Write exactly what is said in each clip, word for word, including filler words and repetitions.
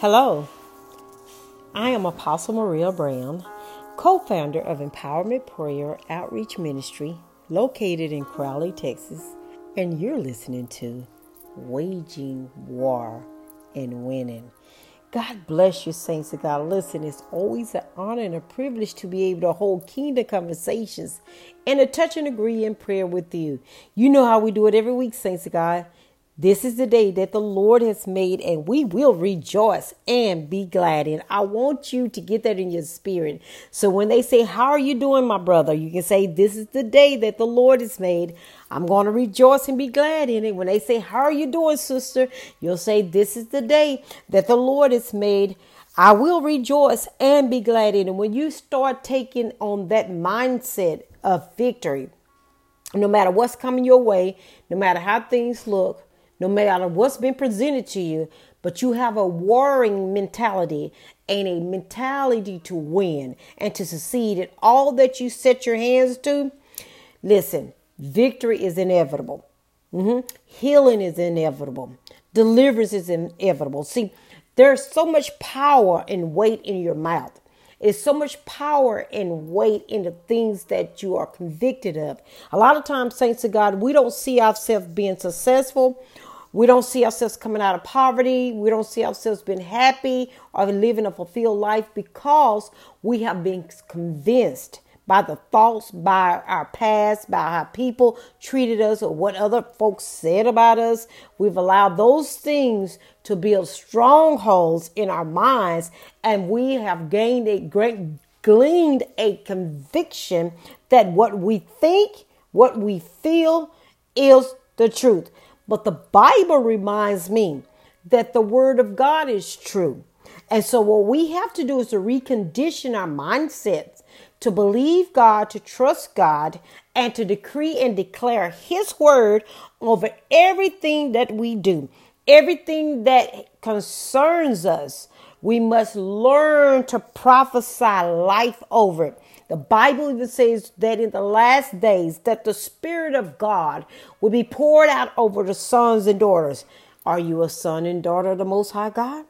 Hello, I am Apostle Maria Brown, co-founder of Empowerment Prayer Outreach Ministry, located in Crowley, Texas, and you're listening to Waging War and Winning. God bless you, saints of God. Listen, it's always an honor and a privilege to be able to hold kingdom conversations and to touch and agree in prayer with you. You know how we do it every week, saints of God. This is the day that the Lord has made, and we will rejoice and be glad in. I want you to get that in your spirit. So when they say, how are you doing, my brother? You can say, this is the day that the Lord has made. I'm going to rejoice and be glad in it. When they say, how are you doing, sister? You'll say, this is the day that the Lord has made. I will rejoice and be glad in it. When you start taking on that mindset of victory, no matter what's coming your way, no matter how things look, no matter what's been presented to you, but you have a warring mentality and a mentality to win and to succeed in all that you set your hands to. Listen, victory is inevitable. Mm-hmm. Healing is inevitable. Deliverance is inevitable. See, there's so much power and weight in your mouth. It's so much power and weight in the things that you are convicted of. A lot of times, saints of God, we don't see ourselves being successful. We don't see ourselves coming out of poverty. We don't see ourselves being happy or living a fulfilled life because we have been convinced by the thoughts, by our past, by how people treated us or what other folks said about us. We've allowed those things to build strongholds in our minds, and we have gained a great, gleaned a conviction that what we think, what we feel is the truth. But the Bible reminds me that the Word of God is true. And so what we have to do is to recondition our mindsets, to believe God, to trust God, and to decree and declare His word over everything that we do, everything that concerns us. We must learn to prophesy life over it. The Bible even says that in the last days that the Spirit of God will be poured out over the sons and daughters. Are you a son and daughter of the Most High God?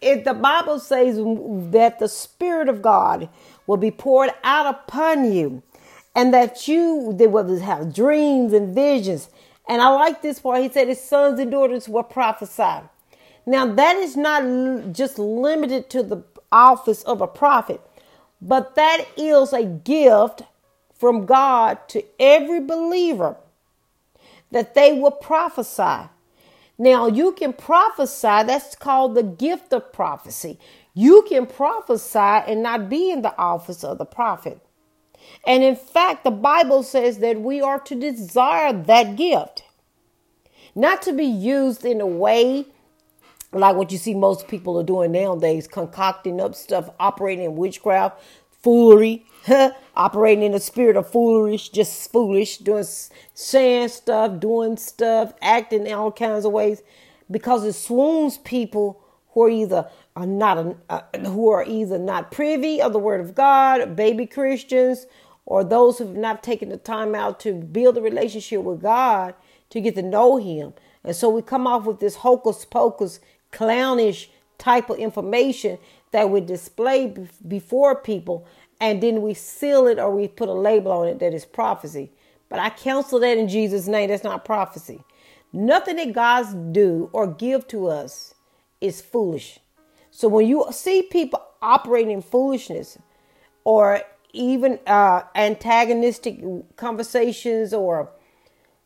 If the Bible says that the Spirit of God will be poured out upon you and that you they will have dreams and visions. And I like this part. He said his sons and daughters will prophesy. Now, that is not just limited to the office of a prophet, but that is a gift from God to every believer that they will prophesy. Now, you can prophesy. That's called the gift of prophecy. You can prophesy and not be in the office of the prophet. And in fact, the Bible says that we are to desire that gift, not to be used in a way like what you see most people are doing nowadays, concocting up stuff, operating in witchcraft, foolery, operating in the spirit of foolish, just foolish, doing, saying stuff, doing stuff, acting in all kinds of ways, because it swoons people who are either are not uh, who are either not privy of the word of God, baby Christians, or those who have not taken the time out to build a relationship with God to get to know Him, and so we come off with this hocus pocus, clownish type of information that we display before people, and then we seal it or we put a label on it that is prophecy. But I counsel that in Jesus' name. That's not prophecy. Nothing that God do or give to us is foolish. So when you see people operating in foolishness or even uh, antagonistic conversations or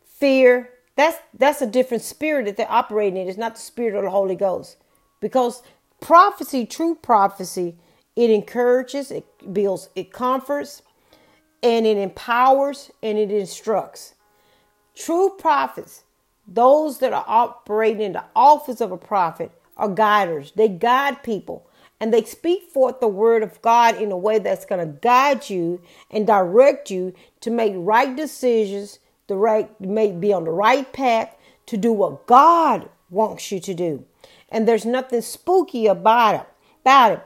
fear, that's that's a different spirit that they're operating in. It's not the spirit of the Holy Ghost, because prophecy, true prophecy, it encourages, it builds, it comforts, and it empowers, and it instructs. True prophets, those that are operating in the office of a prophet, are guiders. They guide people, and they speak forth the word of God in a way that's going to guide you and direct you to make right decisions, the right, may be on the right path to do what God wants you to do. And there's nothing spooky about it. About it.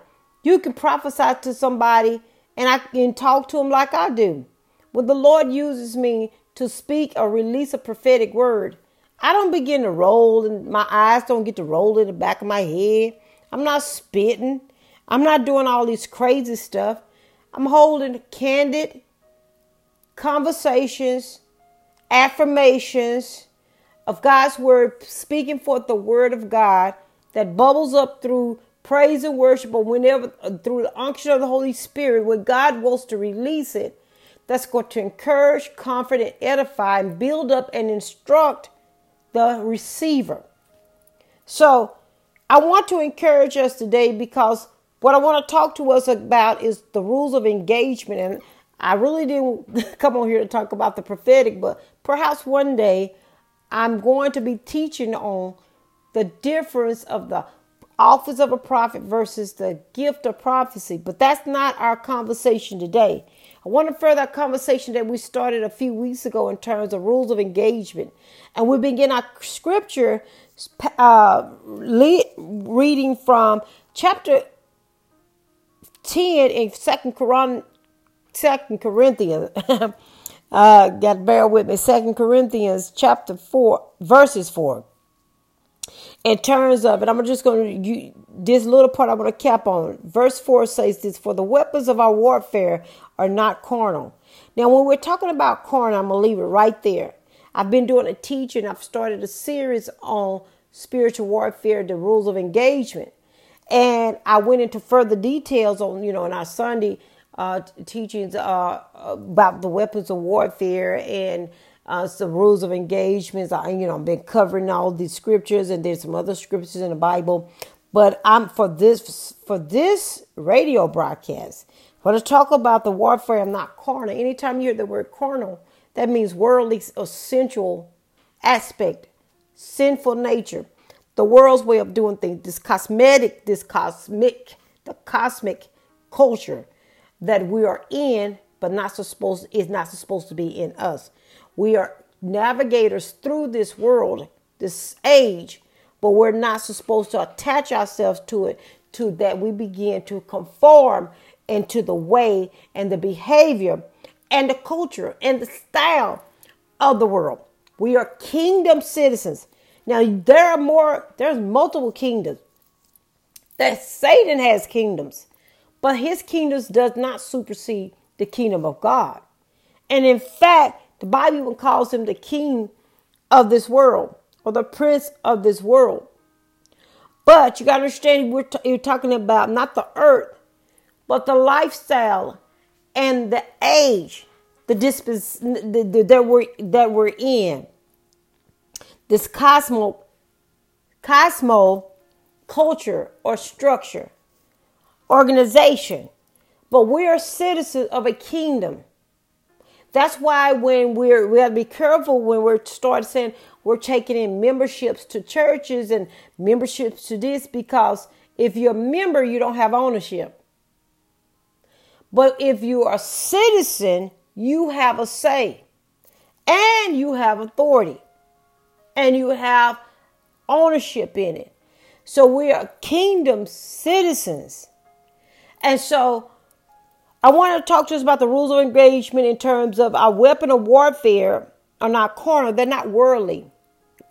You can prophesy to somebody, and I can talk to them like I do. When the Lord uses me to speak or release a prophetic word, I don't begin to roll, and my eyes don't get to roll in the back of my head. I'm not spitting. I'm not doing all this crazy stuff. I'm holding candid conversations, affirmations of God's word, speaking forth the word of God that bubbles up through praise and worship, or whenever through the unction of the Holy Spirit, when God wants to release it, that's going to encourage, comfort, and edify, and build up and instruct the receiver. So I want to encourage us today, because what I want to talk to us about is the rules of engagement. And I really didn't come on here to talk about the prophetic, but perhaps one day I'm going to be teaching on the difference of the office of a prophet versus the gift of prophecy. But that's not our conversation today. I want to further our conversation that we started a few weeks ago in terms of rules of engagement. And we begin our scripture uh, le- reading from chapter ten in Second Corinthians. uh, got to bear with me. Second Corinthians chapter four, verses four. In terms of it, I'm just going to use this little part. I'm going to cap on verse four says this: "For the weapons of our warfare are not carnal." Now, when we're talking about carnal, I'm going to leave it right there. I've been doing a teaching. I've started a series on spiritual warfare, the rules of engagement, and I went into further details on, you know, in our Sunday uh, teachings uh, about the weapons of warfare and Uh, some rules of engagements. I, you know, I've been covering all these scriptures, and there's some other scriptures in the Bible. But I'm for this for this radio broadcast, I want to talk about the warfare. I'm not carnal. Anytime you hear the word carnal, that means worldly or sensual aspect, sinful nature, the world's way of doing things. This cosmetic, this cosmic, the cosmic culture that we are in, but not supposed is not supposed to be in us. We are navigators through this world, this age, but we're not supposed to attach ourselves to it, to that we begin to conform into the way and the behavior and the culture and the style of the world. We are kingdom citizens. Now, there are more, there's multiple kingdoms. That Satan has kingdoms, but his kingdoms does not supersede the kingdom of God. And in fact, the Bible even calls him the king of this world, or the prince of this world. But you got to understand, we're t- you're talking about not the earth, but the lifestyle and the age, the dispens the, the, that we're that we're in. This cosmo cosmo culture or structure, organization, but we are citizens of a kingdom. That's why when we're, we have to be careful when we start saying we're taking in memberships to churches and memberships to this, because if you're a member, you don't have ownership. But if you are a citizen, you have a say, and you have authority, and you have ownership in it. So we are kingdom citizens. And so I want to talk to us about the rules of engagement in terms of our weapon of warfare are not carnal. They're not worldly,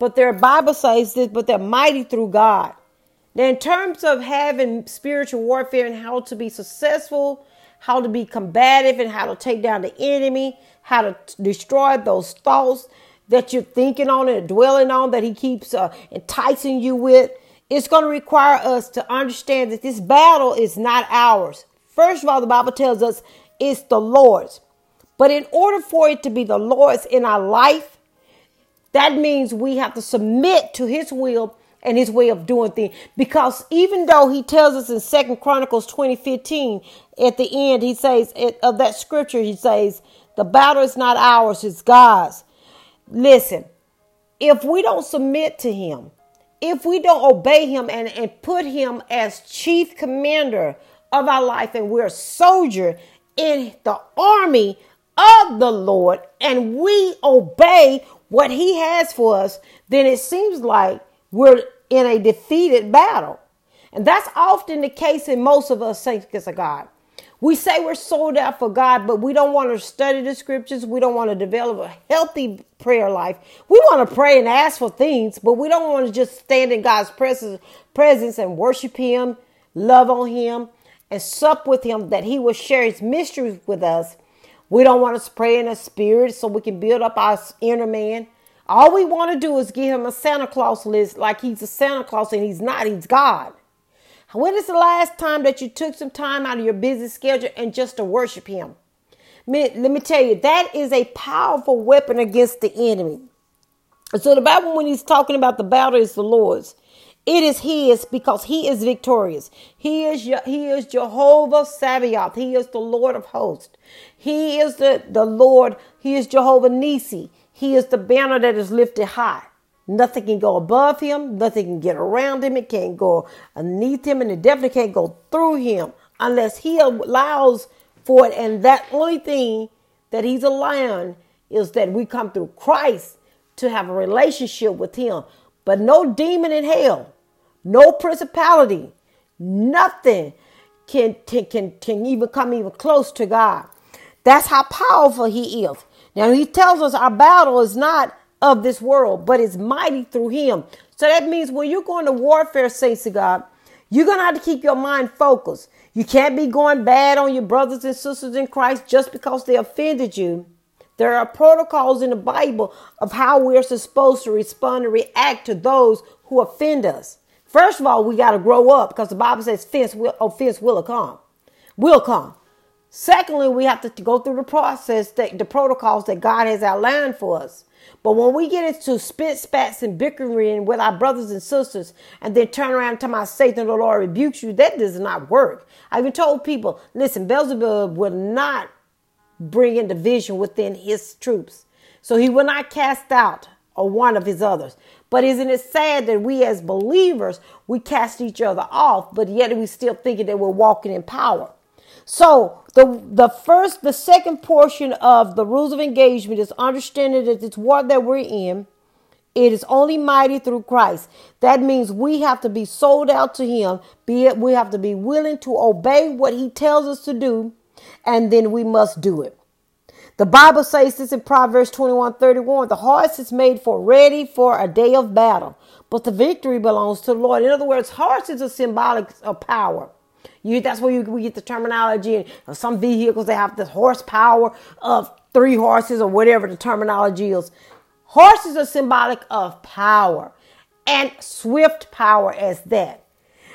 but their Bible says this, but they're mighty through God. Now, in terms of having spiritual warfare and how to be successful, how to be combative, and how to take down the enemy, how to t- destroy those thoughts that you're thinking on and dwelling on that he keeps uh, enticing you with, it's going to require us to understand that this battle is not ours. First of all, the Bible tells us it's the Lord's. But in order for it to be the Lord's in our life, that means we have to submit to his will and his way of doing things. Because even though he tells us in Second Chronicles twenty fifteen, at the end, he says, of that scripture, he says, the battle is not ours, it's God's. Listen, if we don't submit to him, if we don't obey him and, and put him as chief commander of our life, and we're a soldier in the army of the Lord, and we obey what he has for us, then it seems like we're in a defeated battle. And that's often the case in most of us saints of God. We say we're sold out for God, but we don't want to study the scriptures. We don't want to develop a healthy prayer life. We want to pray and ask for things, but we don't want to just stand in God's presence, presence and worship him, love on him, and sup with him that he will share his mysteries with us. We don't want to pray in a spirit so we can build up our inner man. All we want to do is give him a Santa Claus list like he's a Santa Claus, and he's not, he's God. When is the last time that you took some time out of your busy schedule and just to worship him? Let me tell you, that is a powerful weapon against the enemy. So the Bible, when he's talking about the battle is the Lord's, it is his because he is victorious. He is he is Jehovah Sabaoth. He is the Lord of hosts. He is the, the Lord. He is Jehovah Nisi. He is the banner that is lifted high. Nothing can go above him. Nothing can get around him. It can't go beneath him, and it definitely can't go through him unless he allows for it. And that only thing that he's allowing is that we come through Christ to have a relationship with him. But no demon in hell, no principality, nothing can, can, can even come even close to God. That's how powerful he is. Now, he tells us our battle is not of this world, but is mighty through him. So that means when you're going to warfare, saints of God, you're going to have to keep your mind focused. You can't be going bad on your brothers and sisters in Christ just because they offended you. There are protocols in the Bible of how we're supposed to respond and react to those who offend us. First of all, we got to grow up because the Bible says offense will, offense will come. Will come. Secondly, we have to go through the process, that the protocols that God has outlined for us. But when we get into spit, spats, and bickering with our brothers and sisters, and then turn around and tell my Satan, the Lord rebukes you, that does not work. I even told people, listen, Beelzebub will not bring in division within his troops. So he will not cast out or one of his others. But isn't it sad that we as believers, we cast each other off, but yet we still thinking that we're walking in power. So the the first, the second portion of the rules of engagement is understanding that this war that we're in, it is only mighty through Christ. That means we have to be sold out to him. Be it, we have to be willing to obey what he tells us to do, and then we must do it. The Bible says this in Proverbs twenty-one thirty-one, the heart is made for ready for a day of battle, but the victory belongs to the Lord. In other words, hearts is a symbolic of power. You, that's where you, we get the terminology. And, uh, some vehicles, they have the horsepower of three horses or whatever the terminology is. Horses are symbolic of power and swift power as that.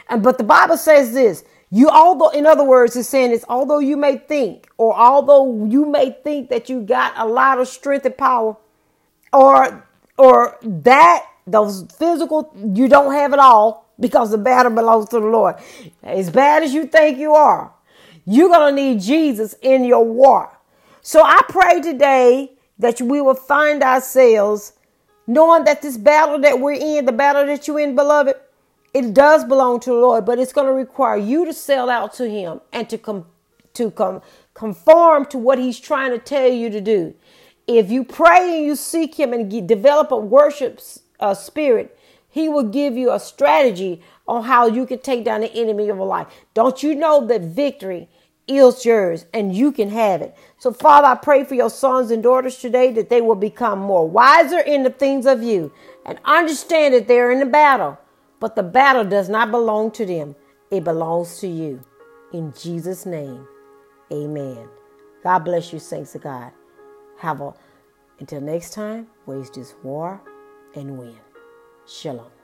And but the Bible says this, you although, in other words, it's saying this, although you may think or although you may think that you got a lot of strength and power or or that those physical, you don't have it all. Because the battle belongs to the Lord. As bad as you think you are, you're going to need Jesus in your war. So I pray today that we will find ourselves knowing that this battle that we're in, the battle that you're in, beloved, it does belong to the Lord, but it's going to require you to sell out to him and to com- to com- conform to what he's trying to tell you to do. If you pray and you seek him and get, develop a worship uh, spirit, he will give you a strategy on how you can take down the enemy of your life. Don't you know that victory is yours and you can have it? So, Father, I pray for your sons and daughters today that they will become more wiser in the things of you and understand that they're in the battle, but the battle does not belong to them. It belongs to you. In Jesus' name, amen. God bless you, saints of God. Have a, until next time, wage this war and win. Shalom.